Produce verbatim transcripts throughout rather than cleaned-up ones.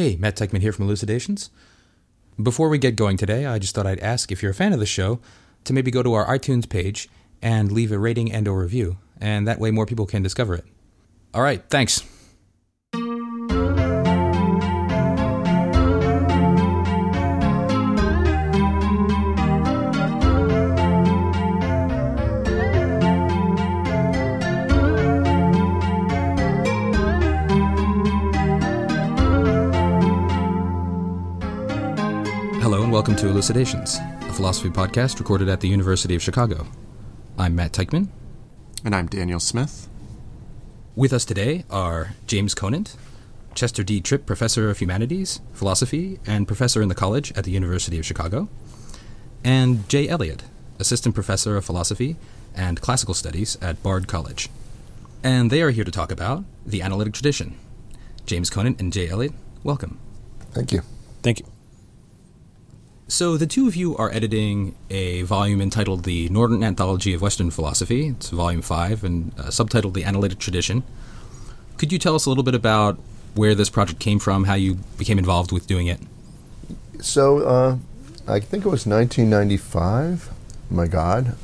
Hey, Matt Teichman here from Elucidations. Before we get going today, I just thought I'd ask if you're a fan of the show to maybe go to our iTunes page and leave a rating and or review, and that way more people can discover it. All right, thanks. Welcome to Elucidations, a philosophy podcast recorded at the University of Chicago. I'm Matt Teichman. And I'm Daniel Smith. With us today are James Conant, Chester D. Tripp Professor of Humanities, Philosophy, and Professor in the College at the University of Chicago, and Jay Elliott, Assistant Professor of Philosophy and Classical Studies at Bard College. And they are here to talk about The Analytic Tradition. James Conant and Jay Elliott, welcome. Thank you. Thank you. So the two of you are editing a volume entitled The Norton Anthology of Western Philosophy. It's Volume five and uh, subtitled The Analytic Tradition. Could you tell us a little bit about where this project came from, how you became involved with doing it? So uh, I think it was nineteen ninety-five. My God.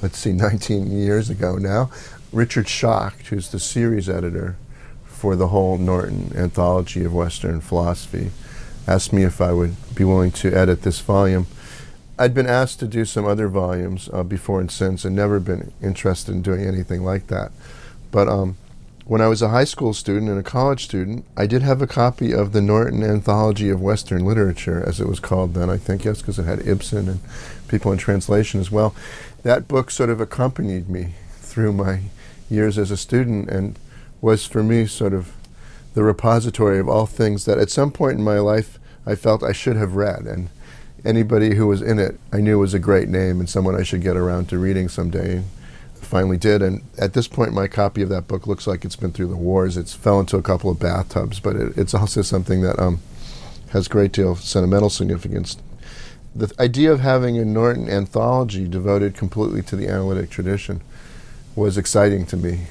Let's see, nineteen years ago now. Richard Schacht, who's the series editor for the whole Norton Anthology of Western Philosophy, asked me if I would be willing to edit this volume. I'd been asked to do some other volumes uh, before and since and never been interested in doing anything like that. But um, when I was a high school student and a college student, I did have a copy of the Norton Anthology of Western Literature, as it was called then, I think, yes, because it had Ibsen and people in translation as well. That book sort of accompanied me through my years as a student and was for me sort of the repository of all things that at some point in my life I felt I should have read, and anybody who was in it I knew was a great name and someone I should get around to reading someday. I finally did, and at this point my copy of that book looks like it's been through the wars. It's fell into a couple of bathtubs, but it, it's also something that um, has a great deal of sentimental significance. The idea of having a Norton anthology devoted completely to the analytic tradition was exciting to me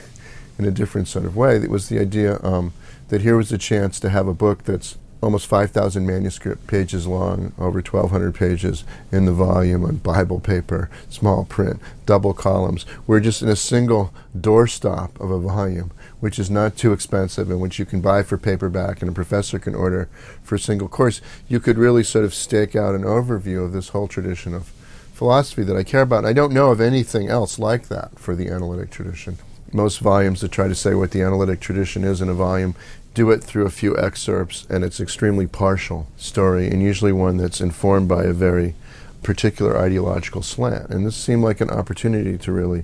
in a different sort of way. It was the idea um, that here was a chance to have a book that's almost five thousand manuscript pages long, over twelve hundred pages in the volume on Bible paper, small print, double columns. We're just in a single doorstop of a volume, which is not too expensive and which you can buy for paperback and a professor can order for a single course. You could really sort of stake out an overview of this whole tradition of philosophy that I care about. And I don't know of anything else like that for the analytic tradition. Most volumes that try to say what the analytic tradition is in a volume do it through a few excerpts, and it's extremely partial story, and usually one that's informed by a very particular ideological slant. And this seemed like an opportunity to really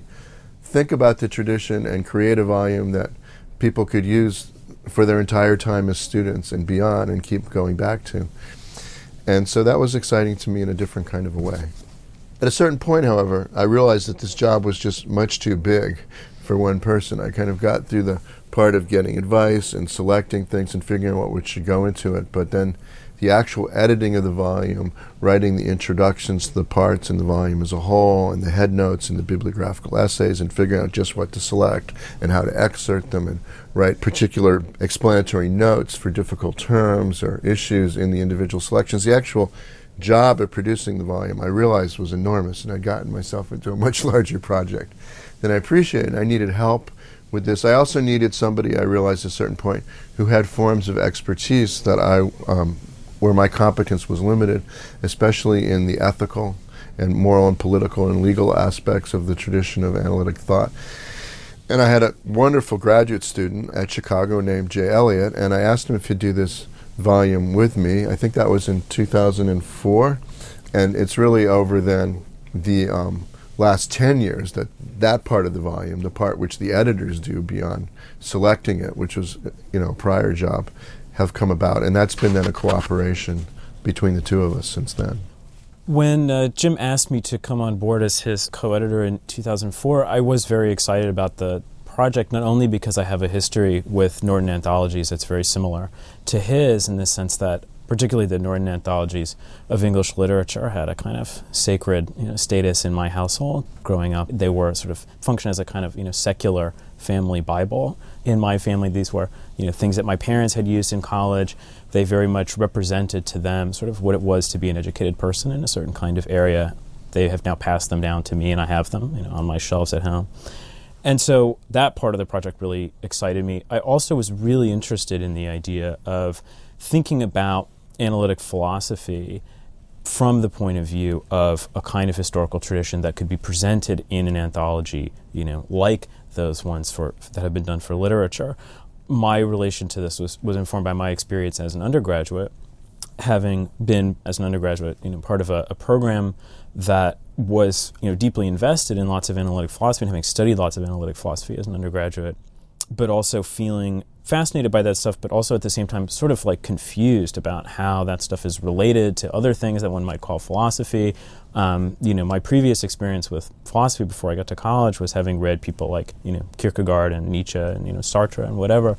think about the tradition and create a volume that people could use for their entire time as students and beyond and keep going back to. And so that was exciting to me in a different kind of a way. At a certain point, however, I realized that this job was just much too big for one person. I kind of got through the part of getting advice and selecting things and figuring out what should go into it, but then the actual editing of the volume, writing the introductions to the parts in the volume as a whole, and the headnotes and the bibliographical essays, and figuring out just what to select and how to excerpt them and write particular explanatory notes for difficult terms or issues in the individual selections. The actual job of producing the volume, I realized, was enormous, and I'd gotten myself into a much larger project than I appreciated. I needed help with this. I also needed somebody, I realized at a certain point, who had forms of expertise that I, um, where my competence was limited, especially in the ethical and moral and political and legal aspects of the tradition of analytic thought. And I had a wonderful graduate student at Chicago named Jay Elliott, and I asked him if he'd do this volume with me. I think that was in two thousand four, and it's really over then the um, last ten years that that part of the volume, the part which the editors do beyond selecting it, which was, you know, a prior job, have come about, and that's been then a cooperation between the two of us since then. When uh, Jim asked me to come on board as his co-editor in two thousand four, I was very excited about the project, not only because I have a history with Norton anthologies that's very similar to his in the sense that particularly the Norton Anthologies of English Literature, had a kind of sacred, you know, status in my household. Growing up, they were sort of function as a kind of, you know, secular family Bible. In my family, these were, you know, things that my parents had used in college. They very much represented to them sort of what it was to be an educated person in a certain kind of area. They have now passed them down to me, and I have them, you know, on my shelves at home. And so that part of the project really excited me. I also was really interested in the idea of thinking about analytic philosophy from the point of view of a kind of historical tradition that could be presented in an anthology, you know, like those ones for that have been done for literature. My relation to this was, was informed by my experience as an undergraduate, having been as an undergraduate, you know, part of a, a program that was, you know, deeply invested in lots of analytic philosophy and having studied lots of analytic philosophy as an undergraduate, but also feeling fascinated by that stuff, but also at the same time sort of like confused about how that stuff is related to other things that one might call philosophy. Um, you know, my previous experience with philosophy before I got to college was having read people like, you know, Kierkegaard and Nietzsche and, you know, Sartre and whatever.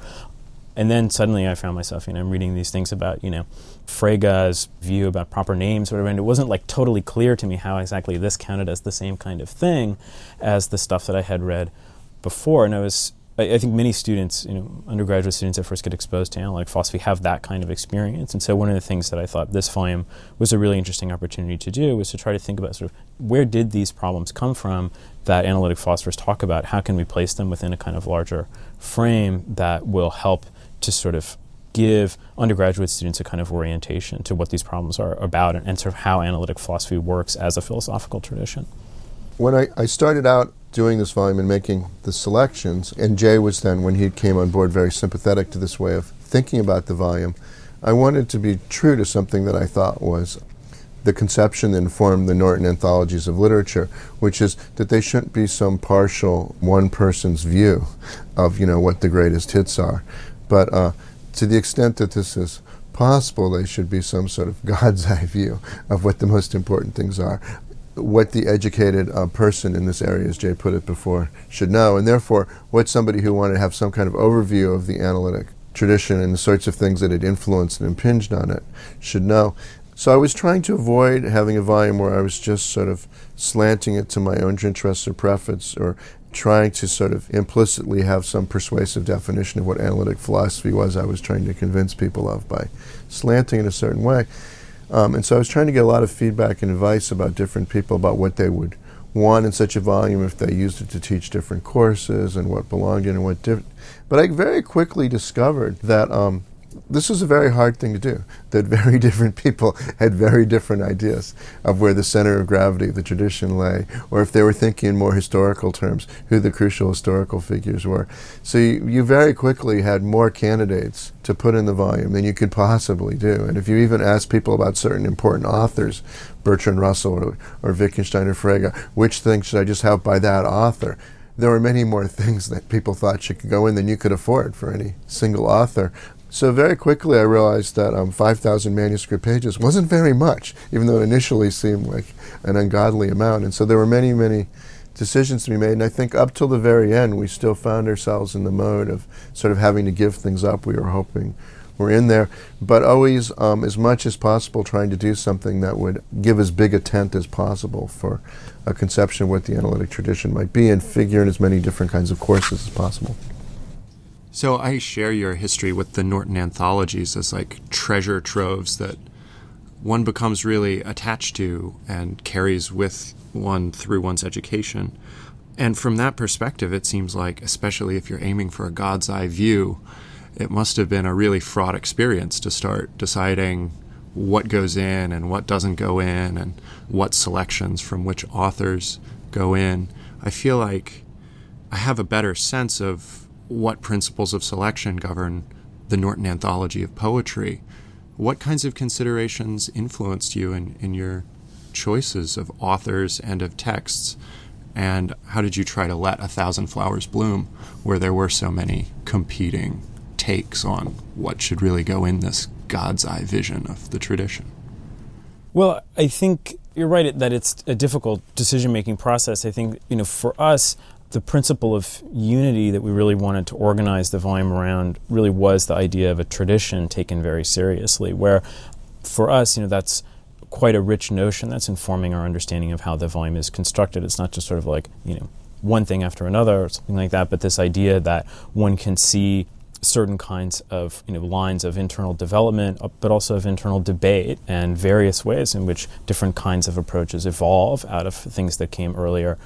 And then suddenly I found myself, you know, I'm reading these things about, you know, Frege's view about proper names, whatever, and it wasn't like totally clear to me how exactly this counted as the same kind of thing as the stuff that I had read before. And I was, I think many students, you know, undergraduate students that first get exposed to analytic philosophy have that kind of experience. And so one of the things that I thought this volume was a really interesting opportunity to do was to try to think about sort of where did these problems come from that analytic philosophers talk about? How can we place them within a kind of larger frame that will help to sort of give undergraduate students a kind of orientation to what these problems are about and, and sort of how analytic philosophy works as a philosophical tradition? When I, I started out doing this volume and making the selections, and Jay was then, when he came on board, very sympathetic to this way of thinking about the volume, I wanted to be true to something that I thought was the conception that informed the Norton Anthologies of Literature, which is that they shouldn't be some partial one person's view of, you know, what the greatest hits are. But uh, to the extent that this is possible, they should be some sort of God's eye view of what the most important things are. What the educated uh, person in this area, as Jay put it before, should know, and therefore what somebody who wanted to have some kind of overview of the analytic tradition and the sorts of things that had influenced and impinged on it should know. So I was trying to avoid having a volume where I was just sort of slanting it to my own interests or preference, or trying to sort of implicitly have some persuasive definition of what analytic philosophy was. I was trying to convince people of by slanting in a certain way. Um, and so I was trying to get a lot of feedback and advice about different people about what they would want in such a volume if they used it to teach different courses and what belonged in and what didn't. But I very quickly discovered that um, this was a very hard thing to do, that very different people had very different ideas of where the center of gravity of the tradition lay, or if they were thinking in more historical terms, who the crucial historical figures were. So you, you very quickly had more candidates to put in the volume than you could possibly do. And if you even asked people about certain important authors, Bertrand Russell or, or Wittgenstein or Frege, which thing should I just have by that author? There were many more things that people thought should go in than you could afford for any single author. So very quickly I realized that um, five thousand manuscript pages wasn't very much, even though it initially seemed like an ungodly amount. And so there were many, many decisions to be made. And I think up till the very end, we still found ourselves in the mode of sort of having to give things up we were hoping were in there, but always um, as much as possible trying to do something that would give as big a tent as possible for a conception of what the analytic tradition might be and figure in as many different kinds of courses as possible. So I share your history with the Norton Anthologies as like treasure troves that one becomes really attached to and carries with one through one's education. And from that perspective, it seems like, especially if you're aiming for a God's eye view, it must have been a really fraught experience to start deciding what goes in and what doesn't go in and what selections from which authors go in. I feel like I have a better sense of what principles of selection govern the Norton Anthology of Poetry. What kinds of considerations influenced you in, in your choices of authors and of texts? And how did you try to let a thousand flowers bloom where there were so many competing takes on what should really go in this God's eye vision of the tradition? Well, I think you're right that it's a difficult decision-making process. I think, you know, for us, the principle of unity that we really wanted to organize the volume around really was the idea of a tradition taken very seriously, where for us, you know, that's quite a rich notion that's informing our understanding of how the volume is constructed. It's not just sort of like, you know, one thing after another or something like that, but this idea that one can see certain kinds of, you know, lines of internal development, uh, but also of internal debate and various ways in which different kinds of approaches evolve out of things that came earlier.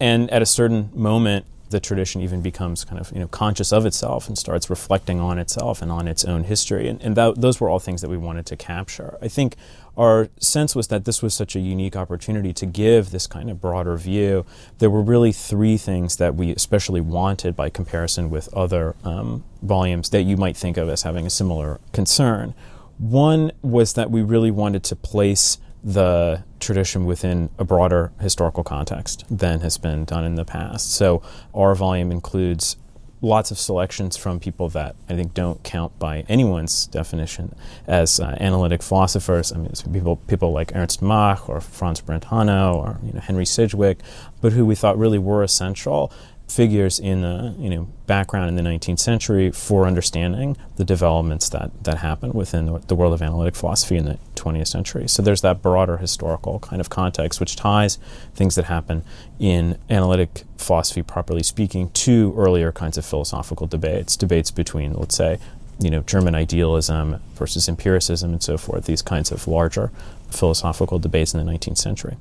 And at a certain moment, the tradition even becomes kind of, you know, conscious of itself and starts reflecting on itself and on its own history. And, and that, those were all things that we wanted to capture. I think our sense was that this was such a unique opportunity to give this kind of broader view. There were really three things that we especially wanted by comparison with other um, volumes that you might think of as having a similar concern. One was that we really wanted to place the tradition within a broader historical context than has been done in the past. So our volume includes lots of selections from people that I think don't count by anyone's definition as uh, analytic philosophers. I mean, it's people people like Ernst Mach or Franz Brentano or, you know, Henry Sidgwick, but who we thought really were essential figures in the, you know, background in the nineteenth century for understanding the developments that, that happened within the, the world of analytic philosophy in the twentieth century. So there's that broader historical kind of context which ties things that happen in analytic philosophy, properly speaking, to earlier kinds of philosophical debates, debates between, let's say, you know, German idealism versus empiricism and so forth, these kinds of larger philosophical debates in the nineteenth century.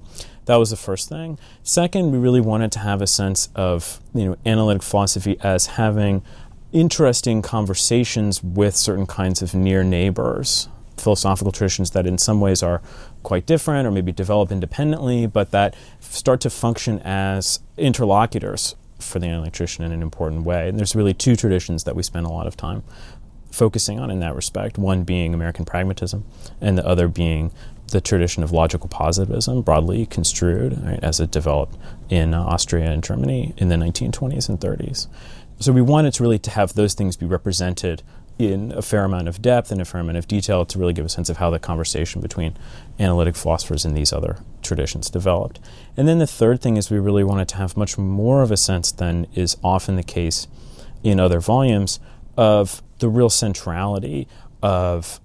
That was the first thing. Second, we really wanted to have a sense of, you know, analytic philosophy as having interesting conversations with certain kinds of near neighbors, philosophical traditions that in some ways are quite different or maybe develop independently, but that start to function as interlocutors for the analytic tradition in an important way. And there's really two traditions that we spend a lot of time focusing on in that respect, one being American pragmatism and the other being the tradition of logical positivism, broadly construed, right, as it developed in uh, Austria and Germany in the nineteen twenties and thirties. So we wanted to really to have those things be represented in a fair amount of depth and a fair amount of detail to really give a sense of how the conversation between analytic philosophers and these other traditions developed. And then the third thing is we really wanted to have much more of a sense than is often the case in other volumes of the real centrality of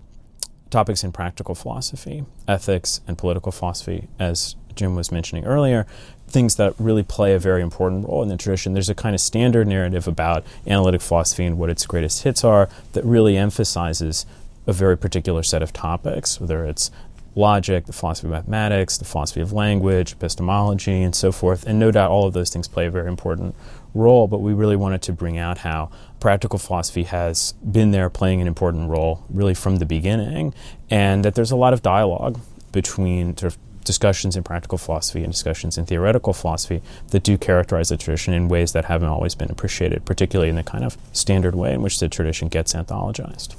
topics in practical philosophy, ethics and political philosophy, as Jim was mentioning earlier, things that really play a very important role in the tradition. There's a kind of standard narrative about analytic philosophy and what its greatest hits are that really emphasizes a very particular set of topics, whether it's logic, the philosophy of mathematics, the philosophy of language, epistemology, and so forth. And no doubt all of those things play a very important role, but we really wanted to bring out how practical philosophy has been there playing an important role really from the beginning, and that there's a lot of dialogue between sort of discussions in practical philosophy and discussions in theoretical philosophy that do characterize the tradition in ways that haven't always been appreciated, particularly in the kind of standard way in which the tradition gets anthologized.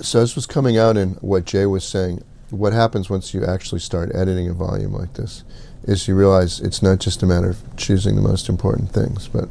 So this was coming out in what Jay was saying. What happens once you actually start editing a volume like this is you realize it's not just a matter of choosing the most important things, but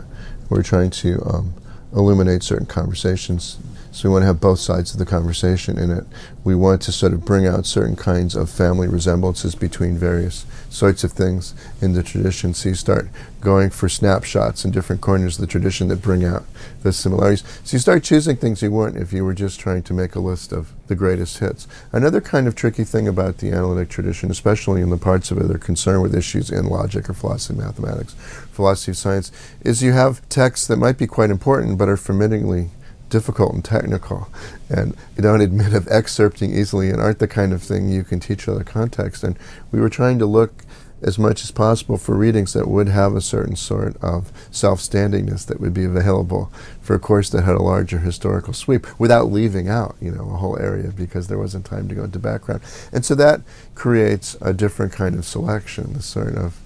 we're trying to um, illuminate certain conversations. So we want to have both sides of the conversation in it. We want to sort of bring out certain kinds of family resemblances between various sorts of things in the tradition. So you start going for snapshots in different corners of the tradition that bring out the similarities. So you start choosing things you wouldn't if you were just trying to make a list of the greatest hits. Another kind of tricky thing about the analytic tradition, especially in the parts of it that are concerned with issues in logic or philosophy of mathematics, philosophy of science, is you have texts that might be quite important but are formidably difficult and technical, and you don't admit of excerpting easily and aren't the kind of thing you can teach other contexts. And we were trying to look as much as possible for readings that would have a certain sort of self-standingness that would be available for a course that had a larger historical sweep without leaving out, you know, a whole area because there wasn't time to go into background. And so that creates a different kind of selection, the sort of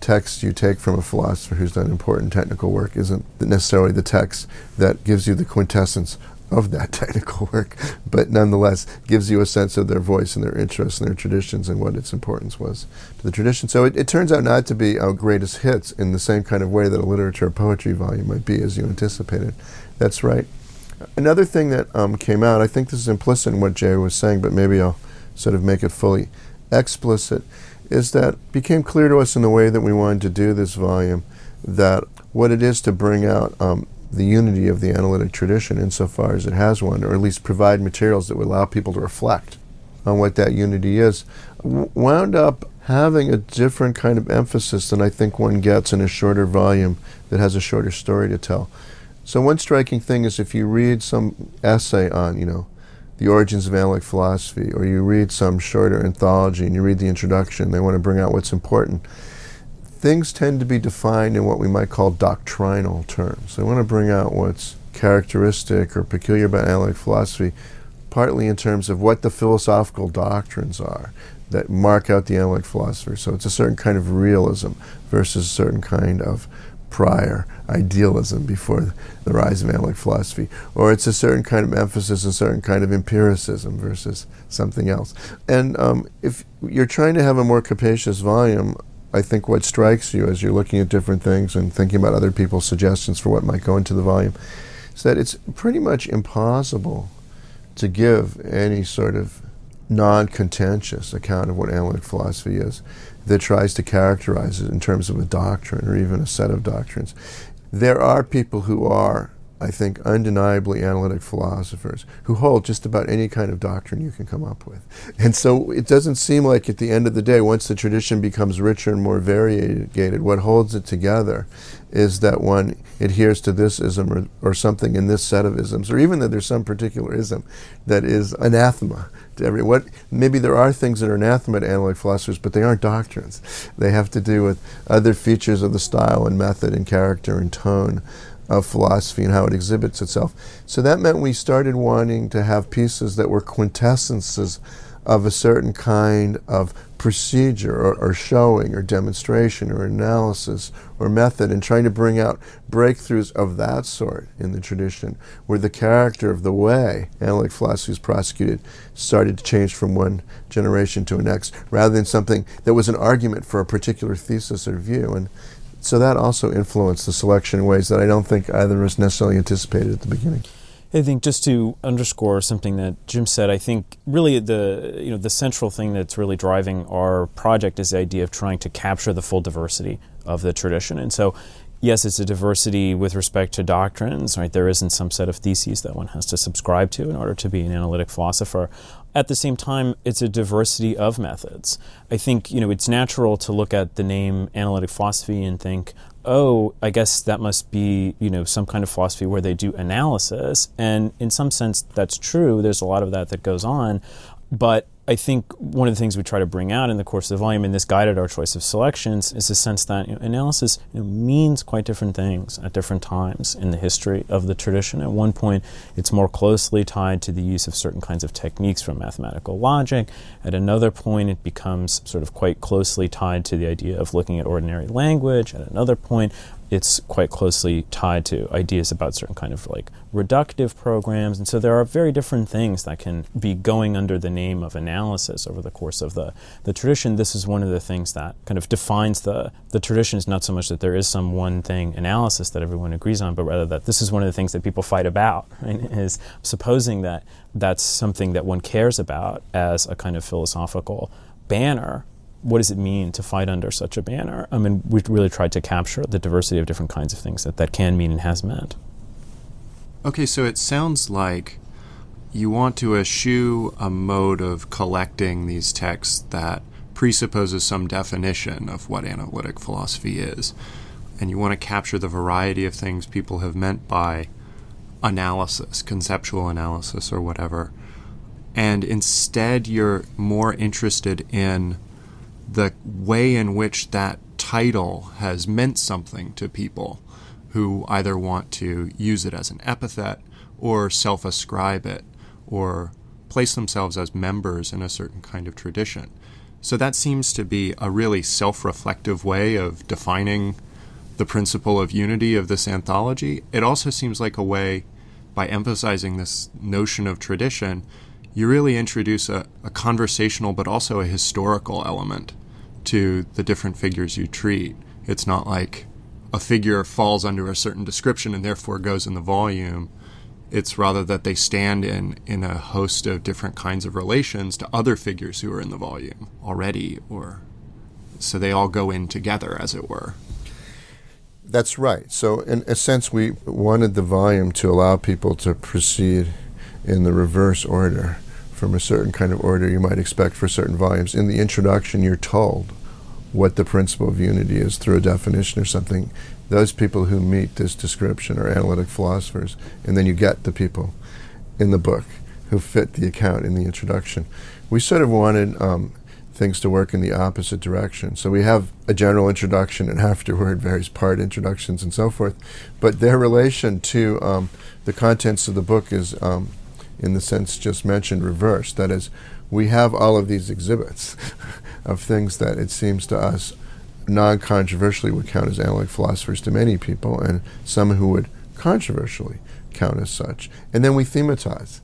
text you take from a philosopher who's done important technical work isn't necessarily the text that gives you the quintessence of that technical work, but nonetheless gives you a sense of their voice and their interests and their traditions and what its importance was to the tradition. So it, it turns out not to be our greatest hits in the same kind of way that a literature or poetry volume might be, as you anticipated. That's right. Another thing that um, came out, I think this is implicit in what Jay was saying, but maybe I'll sort of make it fully explicit, is that it became clear to us in the way that we wanted to do this volume that what it is to bring out um, the unity of the analytic tradition insofar as it has one, or at least provide materials that would allow people to reflect on what that unity is, w wound up having a different kind of emphasis than I think one gets in a shorter volume that has a shorter story to tell. So one striking thing is if you read some essay on, you know, the origins of analytic philosophy, or you read some shorter anthology and you read the introduction, they want to bring out what's important. Things tend to be defined in what we might call doctrinal terms. They want to bring out what's characteristic or peculiar about analytic philosophy, partly in terms of what the philosophical doctrines are that mark out the analytic philosopher. So it's a certain kind of realism versus a certain kind of prior idealism before the rise of analytic philosophy, or it's a certain kind of emphasis and certain kind of empiricism versus something else. And um, if you're trying to have a more capacious volume, I think what strikes you as you're looking at different things and thinking about other people's suggestions for what might go into the volume is that it's pretty much impossible to give any sort of non-contentious account of what analytic philosophy is that tries to characterize it in terms of a doctrine or even a set of doctrines. There are people who are, I think, undeniably analytic philosophers who hold just about any kind of doctrine you can come up with. And so it doesn't seem like at the end of the day, once the tradition becomes richer and more variegated, what holds it together is that one adheres to this ism or, or something in this set of isms, or even that there's some particular ism that is anathema to every, what, maybe there are things that are anathema to analytic philosophers, but they aren't doctrines. They have to do with other features of the style and method and character and tone of philosophy and how it exhibits itself. So that meant we started wanting to have pieces that were quintessences of a certain kind of procedure or, or showing or demonstration or analysis or method, and trying to bring out breakthroughs of that sort in the tradition where the character of the way analytic philosophy is prosecuted started to change from one generation to the next, rather than something that was an argument for a particular thesis or view. And so that also influenced the selection in ways that I don't think either of us necessarily anticipated at the beginning. I think just to underscore something that Jim said, I think really the, you know, the central thing that's really driving our project is the idea of trying to capture the full diversity of the tradition. And so, yes, it's a diversity with respect to doctrines, right? There isn't some set of theses that one has to subscribe to in order to be an analytic philosopher. At the same time, it's a diversity of methods. I think, you know, it's natural to look at the name analytic philosophy and think, oh, I guess that must be, you know, some kind of philosophy where they do analysis. And in some sense, that's true. There's a lot of that that goes on. But I think one of the things we try to bring out in the course of the volume, and this guided our choice of selections, is the sense that, you know, analysis, you know, means quite different things at different times in the history of the tradition. At one point, it's more closely tied to the use of certain kinds of techniques from mathematical logic. At another point, it becomes sort of quite closely tied to the idea of looking at ordinary language. At another point, it's quite closely tied to ideas about certain kind of like reductive programs. And so there are very different things that can be going under the name of analysis over the course of the, the tradition. This is one of the things that kind of defines the, the tradition. It's not so much that there is some one thing analysis that everyone agrees on, but rather that this is one of the things that people fight about, right? Is supposing that that's something that one cares about as a kind of philosophical banner. What does it mean to fight under such a banner? I mean, we've really tried to capture the diversity of different kinds of things that that can mean and has meant. Okay, so it sounds like you want to eschew a mode of collecting these texts that presupposes some definition of what analytic philosophy is. And you want to capture the variety of things people have meant by analysis, conceptual analysis or whatever. And instead, you're more interested in the way in which that title has meant something to people who either want to use it as an epithet or self-ascribe it or place themselves as members in a certain kind of tradition. So that seems to be a really self-reflective way of defining the principle of unity of this anthology. It also seems like a way, by emphasizing this notion of tradition, you really introduce a, a conversational but also a historical element to the different figures you treat. It's not like a figure falls under a certain description and therefore goes in the volume. It's rather that they stand in, in a host of different kinds of relations to other figures who are in the volume already, or so they all go in together, as it were. That's right. So in a sense, we wanted the volume to allow people to proceed in the reverse order from a certain kind of order you might expect for certain volumes. In the introduction, you're told what the principle of unity is through a definition or something. Those people who meet this description are analytic philosophers, and then you get the people in the book who fit the account in the introduction. We sort of wanted um, things to work in the opposite direction. So we have a general introduction and afterward various part introductions and so forth, but their relation to um, the contents of the book is, um, in the sense just mentioned, reversed. That is, we have all of these exhibits of things that it seems to us non-controversially would count as analytic philosophers to many people, and some who would controversially count as such. And then we thematize.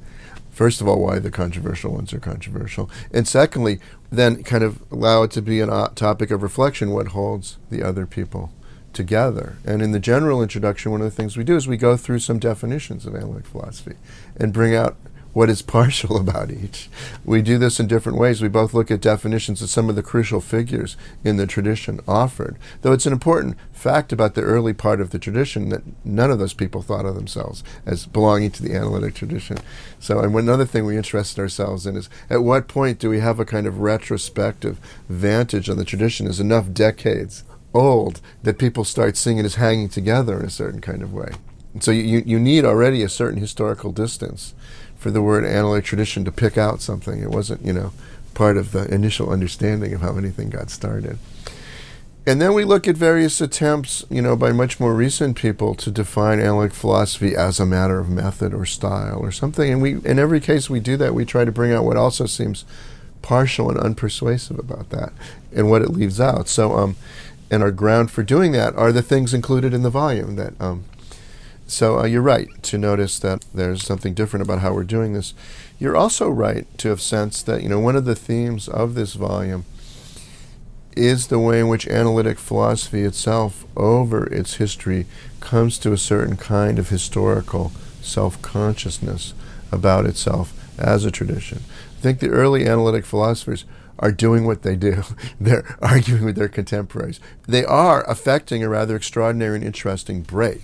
First of all, why the controversial ones are controversial. And secondly, then kind of allow it to be a uh, topic of reflection, what holds the other people together. And in the general introduction, one of the things we do is we go through some definitions of analytic philosophy and bring out what is partial about each. We do this in different ways. We both look at definitions of some of the crucial figures in the tradition offered, though it's an important fact about the early part of the tradition that none of those people thought of themselves as belonging to the analytic tradition. So, and another thing we interested ourselves in is, at what point do we have a kind of retrospective vantage on the tradition? Is enough decades old that people start seeing it as hanging together in a certain kind of way? And so you, you need already a certain historical distance for the word analytic tradition to pick out something. It wasn't, you know, part of the initial understanding of how anything got started. And then we look at various attempts, you know, by much more recent people to define analytic philosophy as a matter of method or style or something. And we, in every case we do that, we try to bring out what also seems partial and unpersuasive about that and what it leaves out. So, um, and our ground for doing that are the things included in the volume that, um, So uh, you're right to notice that there's something different about how we're doing this. You're also right to have sensed that, you know, one of the themes of this volume is the way in which analytic philosophy itself, over its history, comes to a certain kind of historical self-consciousness about itself as a tradition. I think the early analytic philosophers are doing what they do. They're arguing with their contemporaries. They are effecting a rather extraordinary and interesting break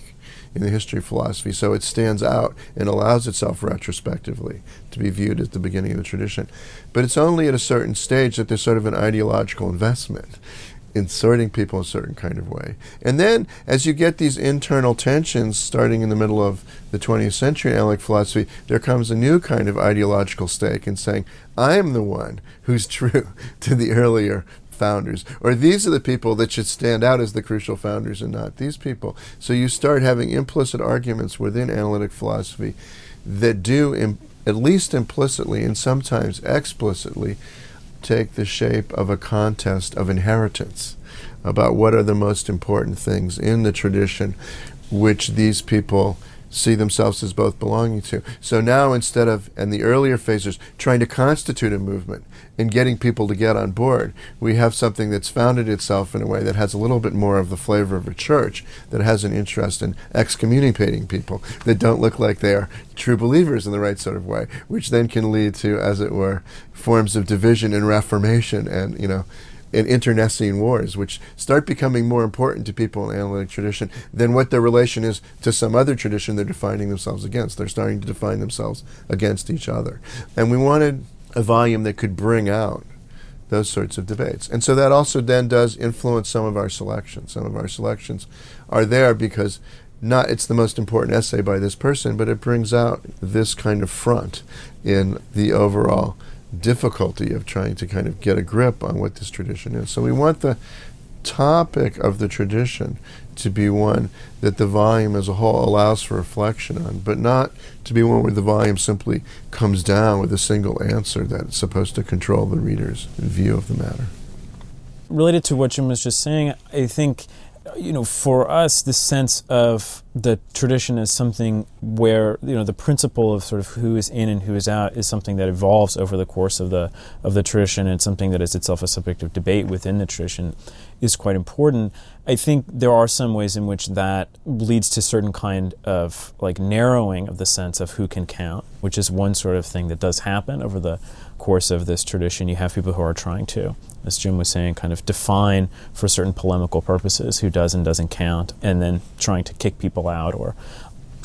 in the history of philosophy, so it stands out and allows itself retrospectively to be viewed as the beginning of the tradition. But it's only at a certain stage that there's sort of an ideological investment in sorting people in a certain kind of way. And then, as you get these internal tensions starting in the middle of the twentieth century in analytic philosophy, there comes a new kind of ideological stake in saying, I am the one who's true to the earlier founders, or these are the people that should stand out as the crucial founders and not these people. So you start having implicit arguments within analytic philosophy that do, im- at least implicitly and sometimes explicitly, take the shape of a contest of inheritance about what are the most important things in the tradition which these people see themselves as both belonging to. So now, instead of, in the earlier phases, trying to constitute a movement and getting people to get on board, we have something that's founded itself in a way that has a little bit more of the flavor of a church, that has an interest in excommunicating people that don't look like they are true believers in the right sort of way, which then can lead to, as it were, forms of division and reformation and, you know, in internecine wars, which start becoming more important to people in analytic tradition than what their relation is to some other tradition they're defining themselves against. They're starting to define themselves against each other. And we wanted a volume that could bring out those sorts of debates. And so that also then does influence some of our selections. Some of our selections are there because not it's the most important essay by this person, but it brings out this kind of front in the overall difficulty of trying to kind of get a grip on what this tradition is. So we want the topic of the tradition to be one that the volume as a whole allows for reflection on, but not to be one where the volume simply comes down with a single answer that's supposed to control the reader's view of the matter. Related to what Jim was just saying, I think, you know, for us, the sense of the tradition as something where, you know, the principle of sort of who is in and who is out is something that evolves over the course of the of the tradition, and something that is itself a subject of debate within the tradition, is quite important. I think there are some ways in which that leads to certain kind of like narrowing of the sense of who can count, which is one sort of thing that does happen over the course of this tradition. You have people who are trying to, as Jim was saying, kind of define for certain polemical purposes who does and doesn't count, and then trying to kick people out or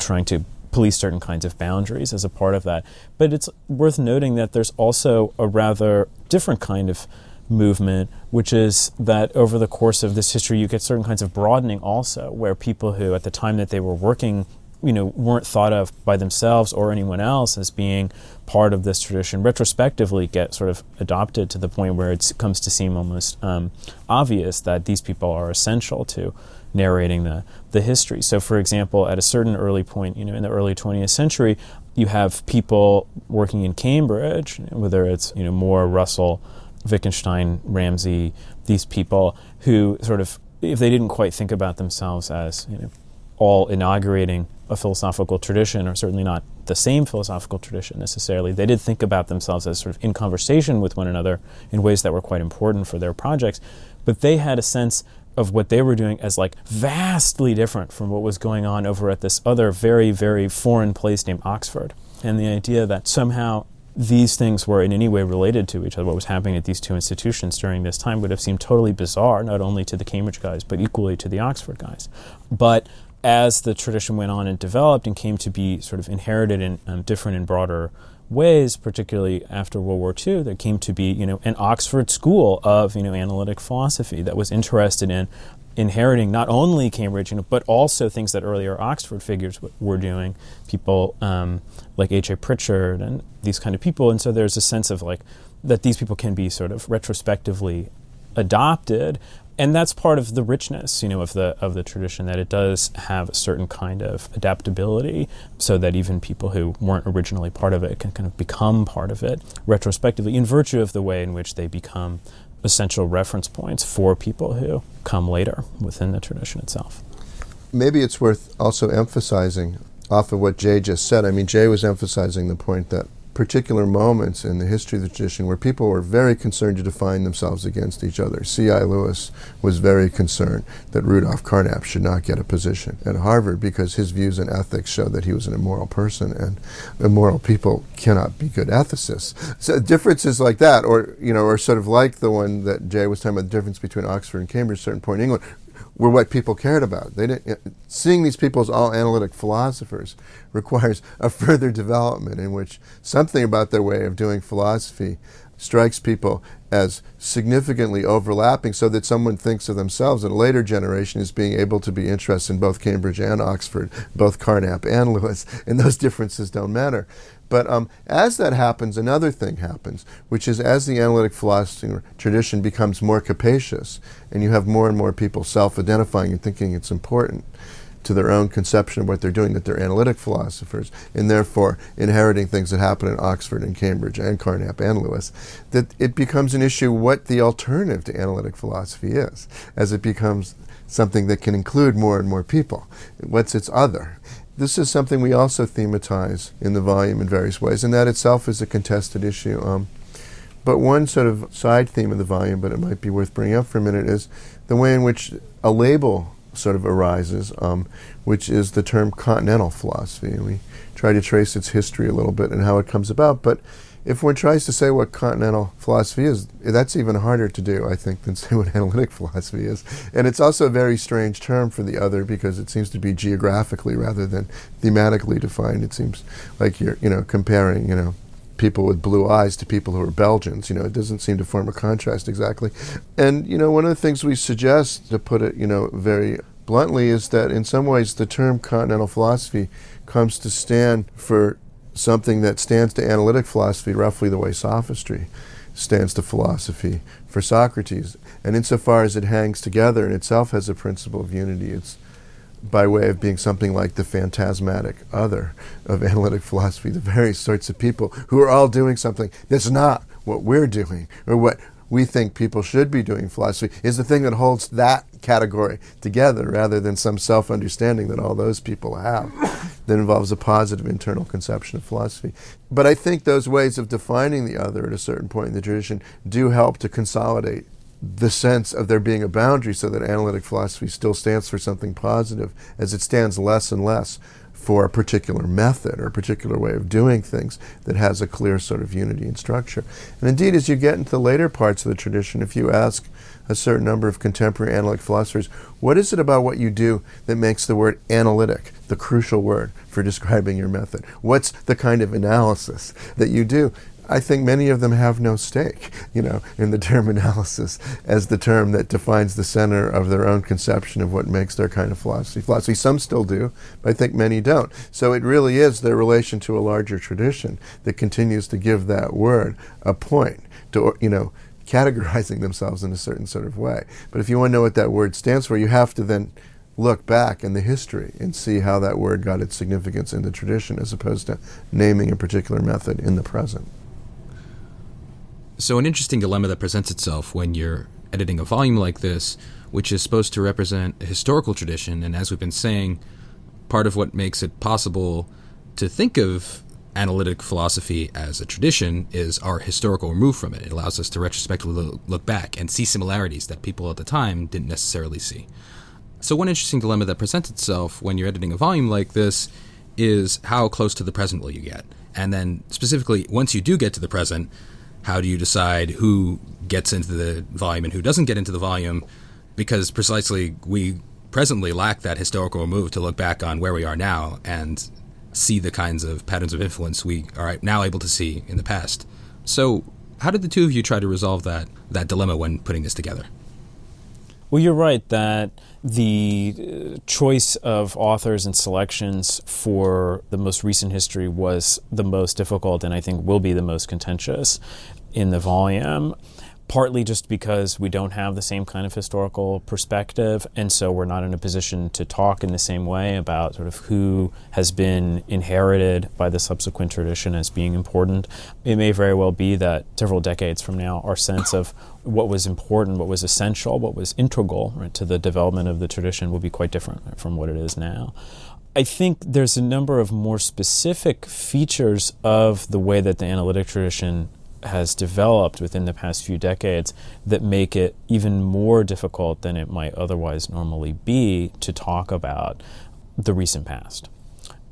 trying to police certain kinds of boundaries as a part of that. But it's worth noting that there's also a rather different kind of movement, which is that over the course of this history, you get certain kinds of broadening also, where people who at the time that they were working, you know, weren't thought of by themselves or anyone else as being part of this tradition, retrospectively get sort of adopted to the point where it comes to seem almost um, obvious that these people are essential to narrating the, the history. So, for example, at a certain early point, you know, in the early twentieth century, you have people working in Cambridge, whether it's, you know, Moore, Russell, Wittgenstein, Ramsey, these people who sort of, if they didn't quite think about themselves as, you know, all inaugurating a philosophical tradition, or certainly not the same philosophical tradition necessarily, they did think about themselves as sort of in conversation with one another in ways that were quite important for their projects. But they had a sense of what they were doing as like vastly different from what was going on over at this other very, very foreign place named Oxford. And the idea that somehow these things were in any way related to each other, what was happening at these two institutions during this time, would have seemed totally bizarre, not only to the Cambridge guys, but equally to the Oxford guys. But as the tradition went on and developed and came to be sort of inherited in um, different and broader ways, particularly after World War Two, there came to be, you know, an Oxford school of, you know, analytic philosophy that was interested in inheriting not only Cambridge, you know, but also things that earlier Oxford figures w- were doing, people um, like H. A. Pritchard and these kind of people. And so there's a sense of like that these people can be sort of retrospectively adopted, and that's part of the richness, you know, of the of the tradition, that it does have a certain kind of adaptability, so that even people who weren't originally part of it can kind of become part of it retrospectively, in virtue of the way in which they become essential reference points for people who come later within the tradition itself. Maybe it's worth also emphasizing off of what Jay just said. I mean, Jay was emphasizing the point that particular moments in the history of the tradition where people were very concerned to define themselves against each other. C I. Lewis was very concerned that Rudolf Carnap should not get a position at Harvard because his views on ethics show that he was an immoral person, and immoral people cannot be good ethicists. So differences like that, or, you know, or sort of like the one that Jay was talking about, the difference between Oxford and Cambridge, a certain point in England, were what people cared about. They didn't, seeing these people as all analytic philosophers requires a further development in which something about their way of doing philosophy strikes people as significantly overlapping, so that someone thinks of themselves in a later generation as being able to be interested in both Cambridge and Oxford, both Carnap and Lewis, and those differences don't matter. But um, as that happens, another thing happens, which is as the analytic philosophy tradition becomes more capacious, and you have more and more people self-identifying and thinking it's important to their own conception of what they're doing, that they're analytic philosophers, and therefore inheriting things that happen in Oxford and Cambridge and Carnap and Lewis, that it becomes an issue what the alternative to analytic philosophy is, as it becomes something that can include more and more people. What's its other? This is something we also thematize in the volume in various ways, and that itself is a contested issue. Um, but one sort of side theme of the volume, but it might be worth bringing up for a minute, is the way in which a label sort of arises, um, which is the term continental philosophy. And we try to trace its history a little bit and how it comes about. But if one tries to say what continental philosophy is, that's even harder to do, I think, than say what analytic philosophy is. And it's also a very strange term for the other, because it seems to be geographically rather than thematically defined. It seems like you're, you know, comparing, you know, people with blue eyes to people who are Belgians. You know, it doesn't seem to form a contrast exactly. And, you know, one of the things we suggest, to put it, you know, very bluntly, is that in some ways the term continental philosophy comes to stand for something that stands to analytic philosophy roughly the way sophistry stands to philosophy for Socrates. And insofar as it hangs together and itself has a principle of unity, it's by way of being something like the phantasmatic other of analytic philosophy, the various sorts of people who are all doing something that's not what we're doing, or what we think people should be doing. Philosophy is the thing that holds that category together, rather than some self-understanding that all those people have that involves a positive internal conception of philosophy. But I think those ways of defining the other at a certain point in the tradition do help to consolidate the sense of there being a boundary, so that analytic philosophy still stands for something positive, as it stands less and less for a particular method or a particular way of doing things that has a clear sort of unity and structure. And indeed, as you get into the later parts of the tradition, if you ask a certain number of contemporary analytic philosophers, what is it about what you do that makes the word analytic the crucial word for describing your method? What's the kind of analysis that you do? I think many of them have no stake, you know, in the term analysis as the term that defines the center of their own conception of what makes their kind of philosophy. Philosophy, some still do, but I think many don't. So it really is their relation to a larger tradition that continues to give that word a point to, you know, categorizing themselves in a certain sort of way. But if you want to know what that word stands for, you have to then look back in the history and see how that word got its significance in the tradition as opposed to naming a particular method in the present. So an interesting dilemma that presents itself when you're editing a volume like this, which is supposed to represent a historical tradition, and as we've been saying, part of what makes it possible to think of analytic philosophy as a tradition is our historical remove from it. It allows us to retrospectively look back and see similarities that people at the time didn't necessarily see. So one interesting dilemma that presents itself when you're editing a volume like this is how close to the present will you get? And then specifically, once you do get to the present, how do you decide who gets into the volume and who doesn't get into the volume? Because precisely we presently lack that historical remove to look back on where we are now and see the kinds of patterns of influence we are now able to see in the past. So how did the two of you try to resolve that, that dilemma when putting this together? Well, you're right that the choice of authors and selections for the most recent history was the most difficult and I think will be the most contentious in the volume, partly just because we don't have the same kind of historical perspective, and so we're not in a position to talk in the same way about sort of who has been inherited by the subsequent tradition as being important. It may very well be that several decades from now, our sense of what was important, what was essential, what was integral, right, to the development of the tradition will be quite different, right, from what it is now. I think there's a number of more specific features of the way that the analytic tradition has developed within the past few decades that make it even more difficult than it might otherwise normally be to talk about the recent past.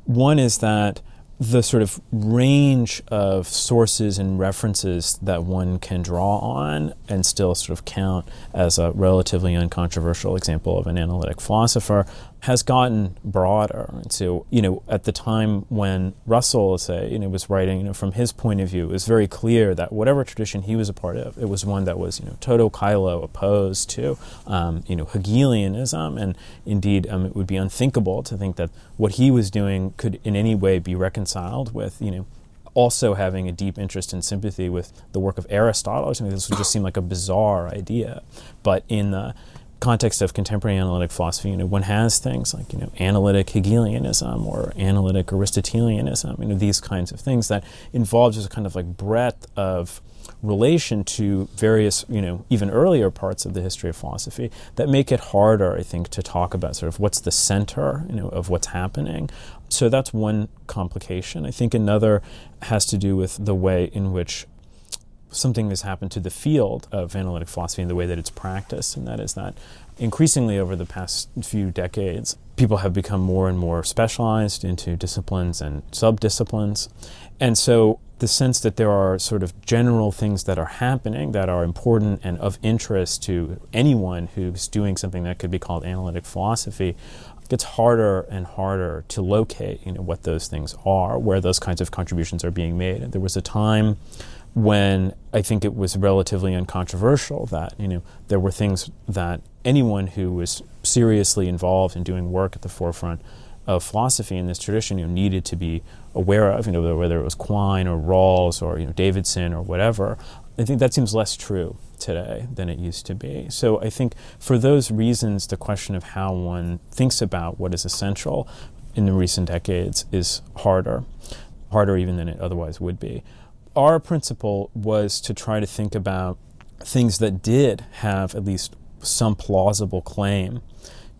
One is that the sort of range of sources and references that one can draw on and still sort of count as a relatively uncontroversial example of an analytic philosopher has gotten broader. And so, you know, at the time when Russell, say, you know, was writing, you know, from his point of view, it was very clear that whatever tradition he was a part of, it was one that was, you know, toto kailo opposed to, um, you know, Hegelianism. And indeed, um, it would be unthinkable to think that what he was doing could in any way be reconciled with, you know, also having a deep interest and sympathy with the work of Aristotle. I mean, this would just seem like a bizarre idea. But in the context of contemporary analytic philosophy, you know, one has things like, you know, analytic Hegelianism or analytic Aristotelianism, you know, these kinds of things that involve just a kind of like breadth of relation to various, you know, even earlier parts of the history of philosophy that make it harder, I think, to talk about sort of what's the center, you know, of what's happening. So that's one complication. I think another has to do with the way in which something has happened to the field of analytic philosophy and the way that it's practiced, and that is that increasingly over the past few decades, people have become more and more specialized into disciplines and sub-disciplines. And so the sense that there are sort of general things that are happening that are important and of interest to anyone who's doing something that could be called analytic philosophy gets harder and harder to locate, you know, what those things are, where those kinds of contributions are being made. And there was a time when I think it was relatively uncontroversial that, you know, there were things that anyone who was seriously involved in doing work at the forefront of philosophy in this tradition, you know, needed to be aware of, you know, whether it was Quine or Rawls or, you know, Davidson or whatever. I think that seems less true today than it used to be. So I think for those reasons, the question of how one thinks about what is essential in the recent decades is harder, harder even than it otherwise would be. Our principle was to try to think about things that did have at least some plausible claim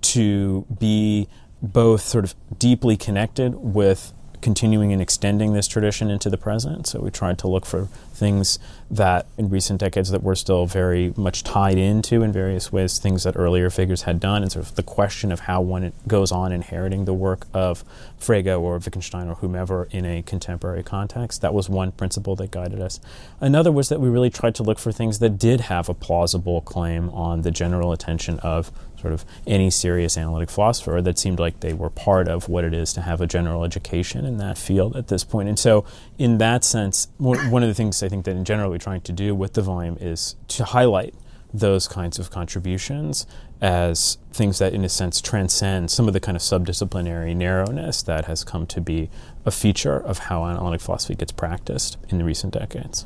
to be both sort of deeply connected with continuing and extending this tradition into the present. So we tried to look for things that in recent decades that were still very much tied into in various ways, things that earlier figures had done, and sort of the question of how one goes on inheriting the work of Frege or Wittgenstein or whomever in a contemporary context. That was one principle that guided us. Another was that we really tried to look for things that did have a plausible claim on the general attention of sort of any serious analytic philosopher, that seemed like they were part of what it is to have a general education in that field at this point. And so in that sense, one of the things I think that in general we're trying to do with the volume is to highlight those kinds of contributions as things that in a sense transcend some of the kind of subdisciplinary narrowness that has come to be a feature of how analytic philosophy gets practiced in the recent decades.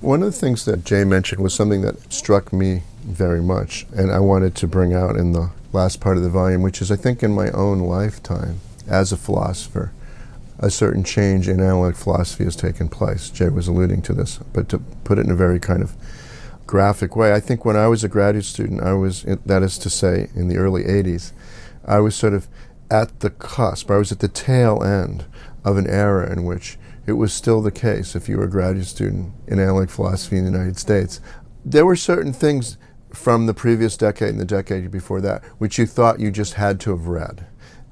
One of the things that Jay mentioned was something that struck me very much, and I wanted to bring out in the last part of the volume, which is I think in my own lifetime as a philosopher, a certain change in analytic philosophy has taken place. Jay was alluding to this, but to put it in a very kind of graphic way, I think when I was a graduate student, I was, that is to say, in the early eighties, I was sort of at the cusp, I was at the tail end of an era in which it was still the case, if you were a graduate student in analytic philosophy in the United States, there were certain things from the previous decade and the decade before that which you thought you just had to have read.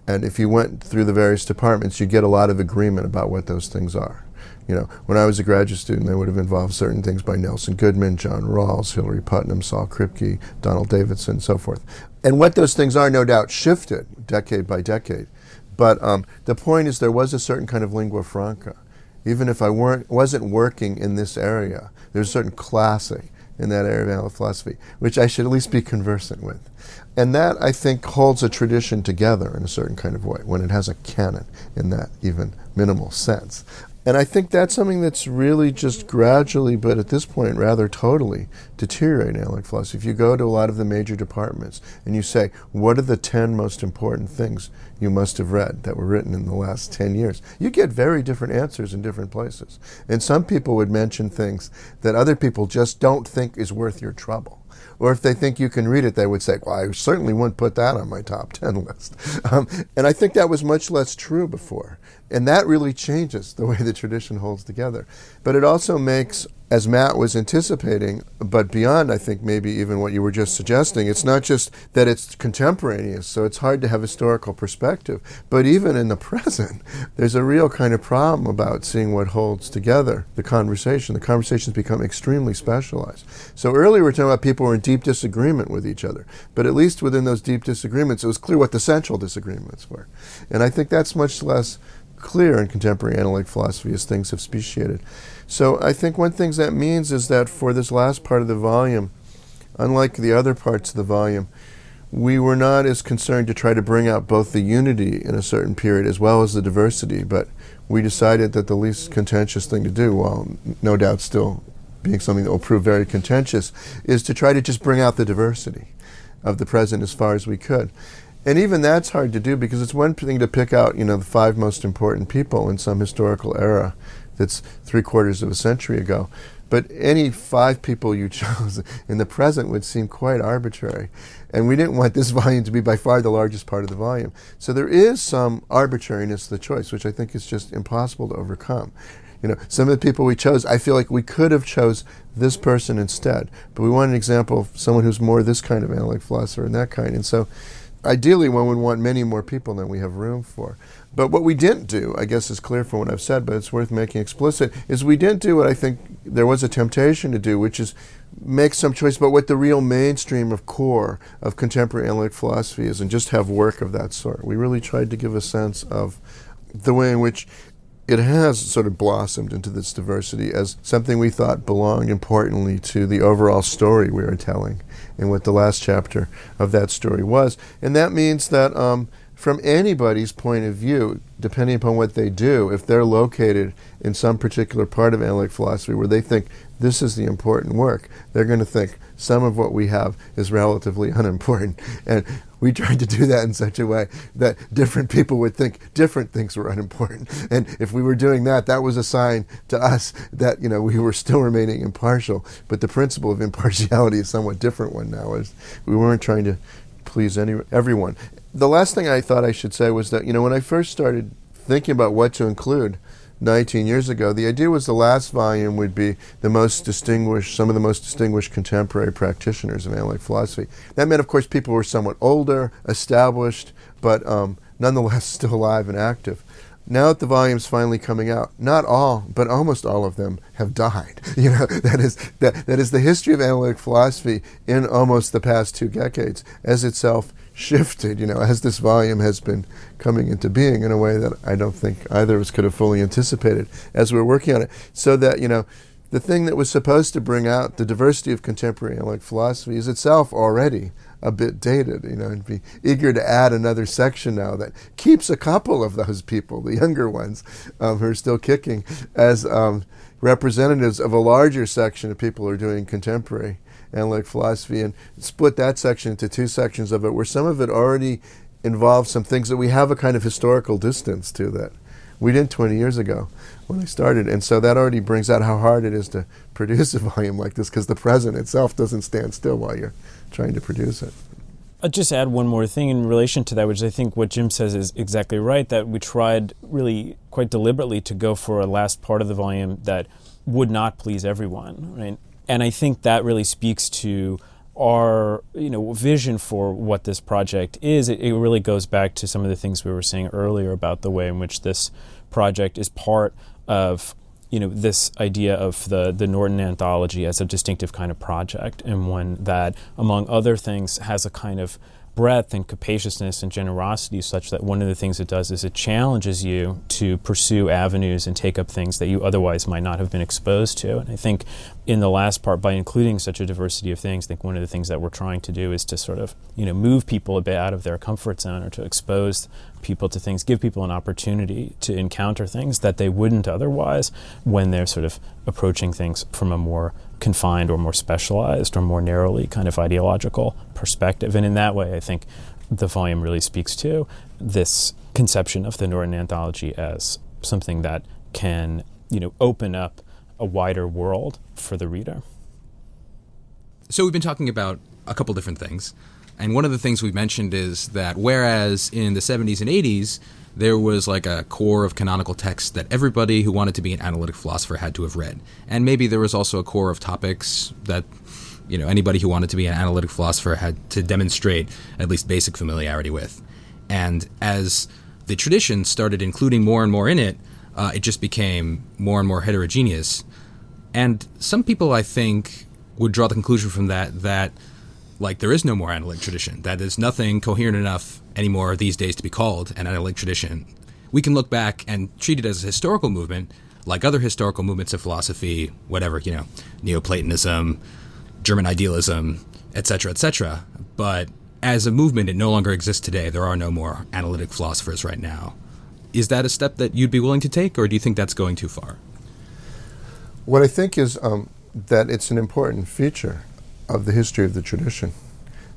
And if you went through the various departments, you'd get a lot of agreement about what those things are. You know, when I was a graduate student, they would have involved certain things by Nelson Goodman, John Rawls, Hilary Putnam, Saul Kripke, Donald Davidson, and so forth. And what those things are, no doubt, shifted decade by decade. But um, the point is there was a certain kind of lingua franca. Even if I weren't, wasn't working in this area, there's a certain classic in that area of analytic philosophy, which I should at least be conversant with. And that, I think, holds a tradition together in a certain kind of way, when it has a canon in that even minimal sense. And I think that's something that's really just gradually, but at this point rather totally, deteriorating analytic philosophy. If you go to a lot of the major departments and you say, what are the ten most important things you must have read that were written in the last ten years? You get very different answers in different places. And some people would mention things that other people just don't think is worth your trouble. Or if they think you can read it, they would say, well, I certainly wouldn't put that on my top ten list. Um, and I think that was much less true before. And that really changes the way the tradition holds together. But it also makes, as Matt was anticipating, but beyond, I think, maybe even what you were just suggesting, it's not just that it's contemporaneous, so it's hard to have historical perspective. But even in the present, there's a real kind of problem about seeing what holds together the conversation. The conversations become extremely specialized. So earlier we were talking about people who were in deep disagreement with each other. But at least within those deep disagreements, it was clear what the central disagreements were. And I think that's much less clear in contemporary analytic philosophy as things have speciated. So I think one thing that means is that for this last part of the volume, unlike the other parts of the volume, we were not as concerned to try to bring out both the unity in a certain period as well as the diversity, but we decided that the least contentious thing to do, while no doubt still being something that will prove very contentious, is to try to just bring out the diversity of the present as far as we could. And even that's hard to do because it's one thing to pick out, you know, the five most important people in some historical era that's three quarters of a century ago. But any five people you chose in the present would seem quite arbitrary. And we didn't want this volume to be by far the largest part of the volume. So there is some arbitrariness to the choice, which I think is just impossible to overcome. You know, some of the people we chose, I feel like we could have chose this person instead. But we want an example of someone who's more this kind of analytic philosopher and that kind. And so ideally, one would want many more people than we have room for. But what we didn't do, I guess is clear from what I've said, but it's worth making explicit, is we didn't do what I think there was a temptation to do, which is make some choice about what the real mainstream of core of contemporary analytic philosophy is and just have work of that sort. We really tried to give a sense of the way in which it has sort of blossomed into this diversity as something we thought belonged importantly to the overall story we were telling and what the last chapter of that story was. And that means that um, from anybody's point of view, depending upon what they do, if they're located in some particular part of analytic philosophy where they think this is the important work, they're going to think some of what we have is relatively unimportant. And we tried to do that in such a way that different people would think different things were unimportant. And if we were doing that, that was a sign to us that, you know, we were still remaining impartial. But the principle of impartiality is a somewhat different one now. Is we weren't trying to please any, everyone. The last thing I thought I should say was that, you know, when I first started thinking about what to include nineteen years ago, the idea was the last volume would be the most distinguished, some of the most distinguished contemporary practitioners of analytic philosophy. That meant, of course, people who were somewhat older, established, but um, nonetheless still alive and active. Now that the volume's finally coming out, not all, but almost all of them have died. You know, that is that, that is the history of analytic philosophy in almost the past two decades as itself shifted, you know, as this volume has been coming into being in a way that I don't think either of us could have fully anticipated as we were working on it. So that, you know, the thing that was supposed to bring out the diversity of contemporary analytic philosophy is itself already a bit dated, you know, and be eager to add another section now that keeps a couple of those people, the younger ones, um, who are still kicking, as um, representatives of a larger section of people who are doing contemporary analytic philosophy, and split that section into two sections of it, where some of it already involves some things that we have a kind of historical distance to that we didn't twenty years ago when I started. And so that already brings out how hard it is to produce a volume like this, because the present itself doesn't stand still while you're trying to produce it. I'll just add one more thing in relation to that, which I think what Jim says is exactly right, that we tried really quite deliberately to go for a last part of the volume that would not please everyone, right? And I think that really speaks to our, you know, vision for what this project is. It, it really goes back to some of the things we were saying earlier about the way in which this project is part of, you know, this idea of the, the Norton Anthology as a distinctive kind of project, and one that, among other things, has a kind of breadth and capaciousness and generosity such that one of the things it does is it challenges you to pursue avenues and take up things that you otherwise might not have been exposed to. And I think in the last part, by including such a diversity of things, I think one of the things that we're trying to do is to sort of, you know, move people a bit out of their comfort zone, or to expose people to things, give people an opportunity to encounter things that they wouldn't otherwise when they're sort of approaching things from a more confined or more specialized or more narrowly kind of ideological perspective. And in that way, I think the volume really speaks to this conception of the Norton Anthology as something that can, you know, open up a wider world for the reader. So we've been talking about a couple different things. And one of the things we've mentioned is that whereas in the seventies and eighties, there was like a core of canonical texts that everybody who wanted to be an analytic philosopher had to have read. And maybe there was also a core of topics that, you know, anybody who wanted to be an analytic philosopher had to demonstrate at least basic familiarity with. And as the tradition started including more and more in it, uh, it just became more and more heterogeneous. And some people, I think, would draw the conclusion from that that, like, there is no more analytic tradition, that there's nothing coherent enough anymore these days to be called an analytic tradition. We can look back and treat it as a historical movement, like other historical movements of philosophy, whatever, you know, Neoplatonism, German idealism, et cetera, et cetera. But as a movement, it no longer exists today. There are no more analytic philosophers right now. Is that a step that you'd be willing to take, or do you think that's going too far? What I think is um, that it's an important feature of the history of the tradition,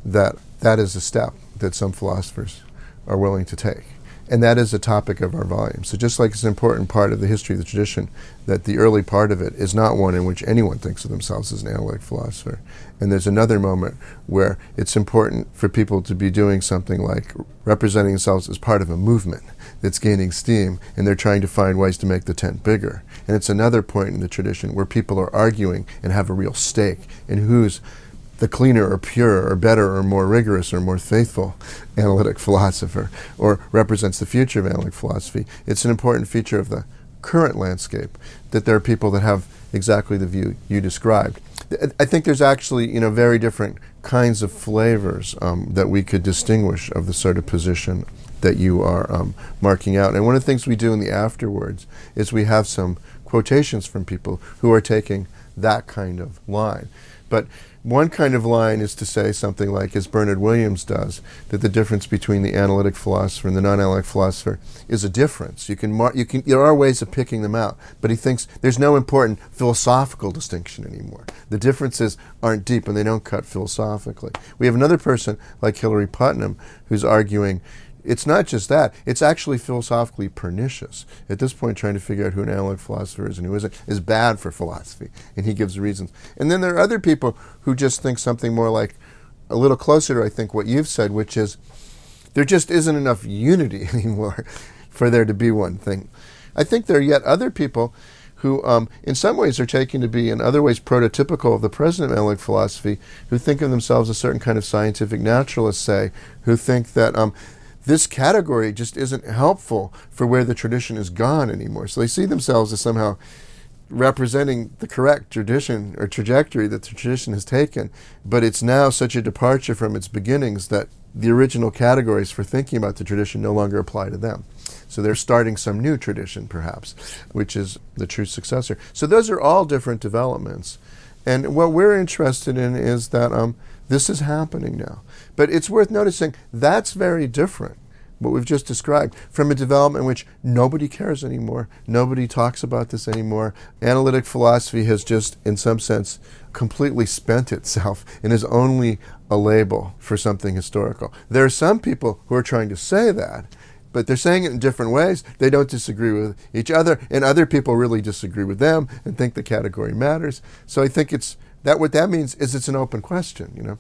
that that is a step that some philosophers are willing to take. And that is a topic of our volume. So just like it's an important part of the history of the tradition, that the early part of it is not one in which anyone thinks of themselves as an analytic philosopher. And there's another moment where it's important for people to be doing something like representing themselves as part of a movement that's gaining steam, and they're trying to find ways to make the tent bigger. And it's another point in the tradition where people are arguing and have a real stake in who's the cleaner or purer or better or more rigorous or more faithful analytic philosopher, or represents the future of analytic philosophy. It's an important feature of the current landscape that there are people that have exactly the view you described. I think there's actually, you know, very different kinds of flavors um, that we could distinguish of the sort of position that you are um, marking out. And one of the things we do in the afterwards is we have some quotations from people who are taking that kind of line. But one kind of line is to say something like, as Bernard Williams does, that the difference between the analytic philosopher and the non-analytic philosopher is a difference. You can, mar- you can, there are ways of picking them out, but he thinks there's no important philosophical distinction anymore. The differences aren't deep, and they don't cut philosophically. We have another person like Hilary Putnam who's arguing, it's not just that, it's actually philosophically pernicious. At this point, trying to figure out who an analytic philosopher is and who isn't is bad for philosophy, and he gives reasons. And then there are other people who just think something more like, a little closer to, I think, what you've said, which is, there just isn't enough unity anymore for there to be one thing. I think there are yet other people who um, in some ways are taken to be in other ways prototypical of the present analytic philosophy, who think of themselves as certain kind of scientific naturalists, say, who think that um, this category just isn't helpful for where the tradition is gone anymore. So they see themselves as somehow representing the correct tradition or trajectory that the tradition has taken, but it's now such a departure from its beginnings that the original categories for thinking about the tradition no longer apply to them. So they're starting some new tradition, perhaps, which is the true successor. So those are all different developments. And what we're interested in is that um, this is happening now. But it's worth noticing that's very different, what we've just described, from a development in which nobody cares anymore, nobody talks about this anymore. Analytic philosophy has just, in some sense, completely spent itself and is only a label for something historical. There are some people who are trying to say that, but they're saying it in different ways. They don't disagree with each other, and other people really disagree with them and think the category matters. So I think it's that what that means is it's an open question, you know.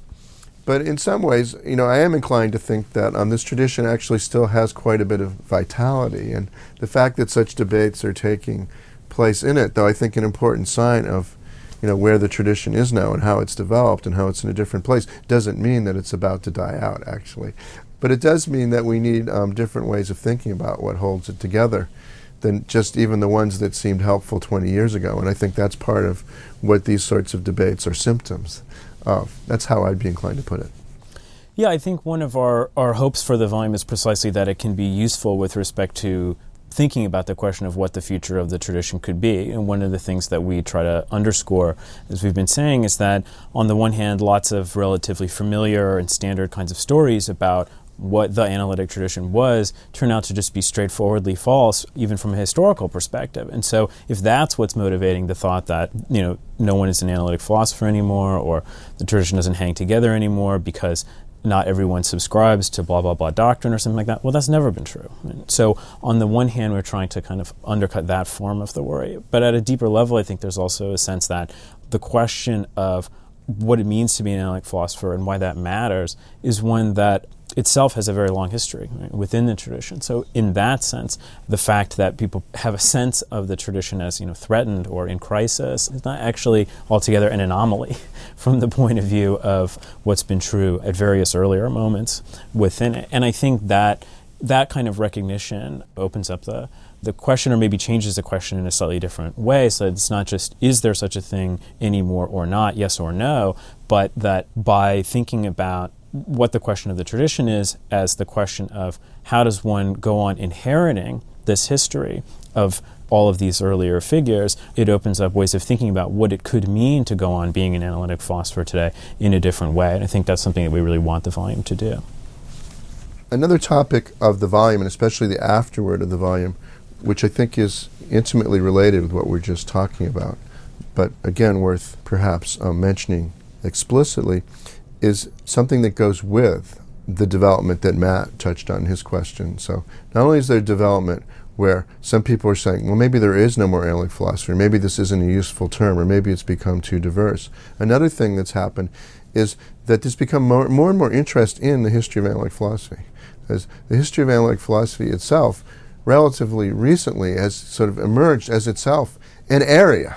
But in some ways, you know, I am inclined to think that um, this tradition actually still has quite a bit of vitality, and the fact that such debates are taking place in it, though, I think an important sign of, you know, where the tradition is now and how it's developed and how it's in a different place doesn't mean that it's about to die out, actually. But it does mean that we need um, different ways of thinking about what holds it together than just even the ones that seemed helpful twenty years ago. And I think that's part of what these sorts of debates are symptoms of. That's how I'd be inclined to put it. Yeah, I think one of our, our hopes for the volume is precisely that it can be useful with respect to thinking about the question of what the future of the tradition could be. And one of the things that we try to underscore, as we've been saying, is that on the one hand, lots of relatively familiar and standard kinds of stories about what the analytic tradition was turn out to just be straightforwardly false, even from a historical perspective. And so if that's what's motivating the thought that, you know, no one is an analytic philosopher anymore, or the tradition doesn't hang together anymore because not everyone subscribes to blah, blah, blah doctrine or something like that, well, that's never been true. And so on the one hand, we're trying to kind of undercut that form of the worry. But at a deeper level, I think there's also a sense that the question of what it means to be an analytic philosopher and why that matters is one that itself has a very long history, right, within the tradition. So in that sense, the fact that people have a sense of the tradition as, you know, threatened or in crisis is not actually altogether an anomaly from the point of view of what's been true at various earlier moments within it. And I think that that kind of recognition opens up the the question, or maybe changes the question in a slightly different way, so it's not just, is there such a thing anymore or not, yes or no, but that by thinking about what the question of the tradition is as the question of how does one go on inheriting this history of all of these earlier figures, it opens up ways of thinking about what it could mean to go on being an analytic philosopher today in a different way. And I think that's something that we really want the volume to do. Another topic of the volume, and especially the afterword of the volume, which I think is intimately related with what we're just talking about, but again worth perhaps um, mentioning explicitly, is something that goes with the development that Matt touched on in his question. So not only is there development where some people are saying, well, maybe there is no more analytic philosophy, or maybe this isn't a useful term, or maybe it's become too diverse. Another thing that's happened is that there's become more, more and more interest in the history of analytic philosophy. As the history of analytic philosophy itself relatively recently has sort of emerged as itself an area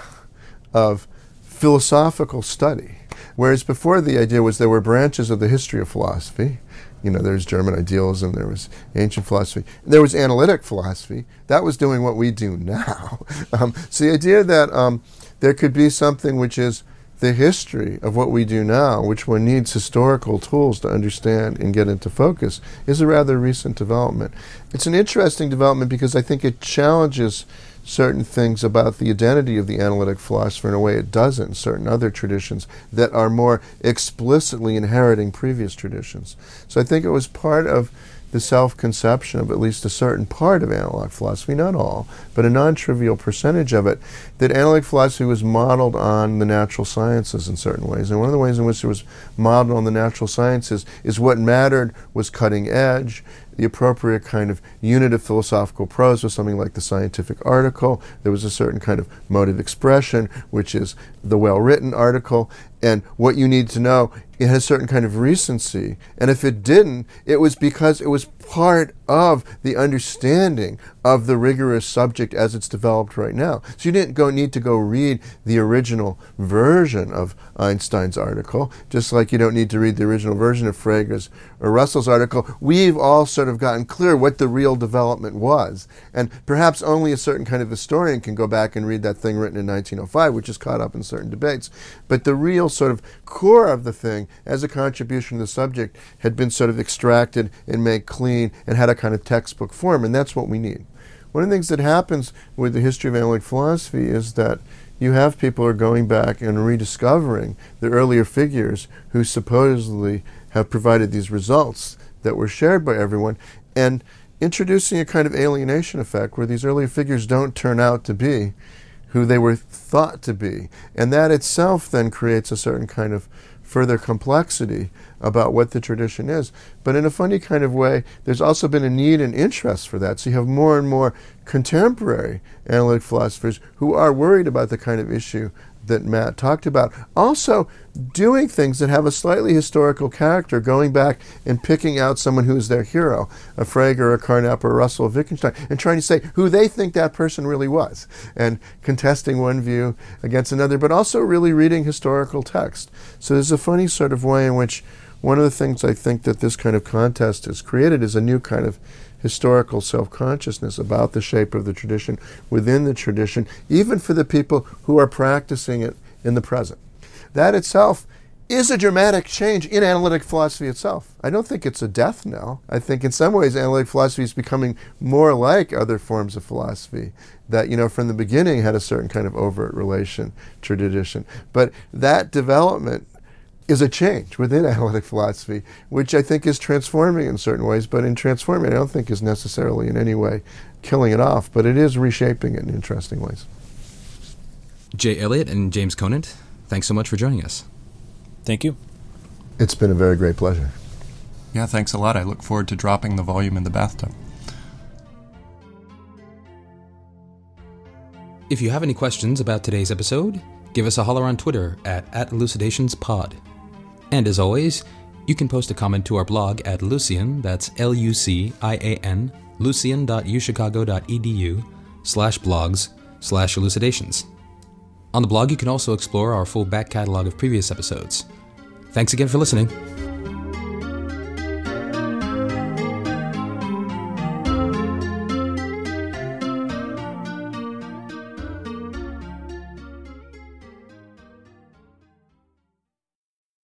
of philosophical study. Whereas before, the idea was there were branches of the history of philosophy. You know, there's German idealism, there was ancient philosophy, there was analytic philosophy. That was doing what we do now. um, so the idea that um, there could be something which is the history of what we do now, which one needs historical tools to understand and get into focus, is a rather recent development. It's an interesting development because I think it challenges certain things about the identity of the analytic philosopher in a way it doesn't in certain other traditions that are more explicitly inheriting previous traditions. So I think it was part of the self-conception of at least a certain part of analytic philosophy, not all, but a non-trivial percentage of it, that analytic philosophy was modeled on the natural sciences in certain ways. And one of the ways in which it was modeled on the natural sciences is what mattered was cutting edge. The appropriate kind of unit of philosophical prose was something like the scientific article. There was a certain kind of mode of expression, which is the well-written article. And what you need to know, it had a certain kind of recency. And if it didn't, it was because it was part of the understanding of the rigorous subject as it's developed right now. So you didn't go need to go read the original version of Einstein's article, just like you don't need to read the original version of Frege's or Russell's article. We've all sort of gotten clear what the real development was. And perhaps only a certain kind of historian can go back and read that thing written in nineteen oh five, which is caught up in certain debates. But the real sort of core of the thing, as a contribution to the subject, had been sort of extracted and made clean and had a kind of textbook form, and that's what we need. One of the things that happens with the history of analytic philosophy is that you have people who are going back and rediscovering the earlier figures who supposedly have provided these results that were shared by everyone, and introducing a kind of alienation effect where these earlier figures don't turn out to be who they were thought to be. And that itself then creates a certain kind of further complexity about what the tradition is. But in a funny kind of way, there's also been a need and interest for that. So you have more and more contemporary analytic philosophers who are worried about the kind of issue that Matt talked about. Also doing things that have a slightly historical character, going back and picking out someone who is their hero, a Frege or a Carnap or a Russell or Wittgenstein, and trying to say who they think that person really was, and contesting one view against another, but also really reading historical text. So there's a funny sort of way in which one of the things I think that this kind of contest has created is a new kind of historical self-consciousness about the shape of the tradition, within the tradition, even for the people who are practicing it in the present. That itself is a dramatic change in analytic philosophy itself. I don't think it's a death knell. I think in some ways analytic philosophy is becoming more like other forms of philosophy that, you know, from the beginning had a certain kind of overt relation to tradition. But that development is a change within analytic philosophy, which I think is transforming in certain ways, but in transforming I don't think is necessarily in any way killing it off, but it is reshaping it in interesting ways. Jay Elliott and James Conant, thanks so much for joining us. Thank you. It's been a very great pleasure. Yeah, thanks a lot. I look forward to dropping the volume in the bathtub. If you have any questions about today's episode, give us a holler on Twitter at, at @elucidationspod. And as always, you can post a comment to our blog at Lucian, that's L U C I A N, lucian.uchicago.edu slash blogs slash elucidations. On the blog, you can also explore our full back catalog of previous episodes. Thanks again for listening.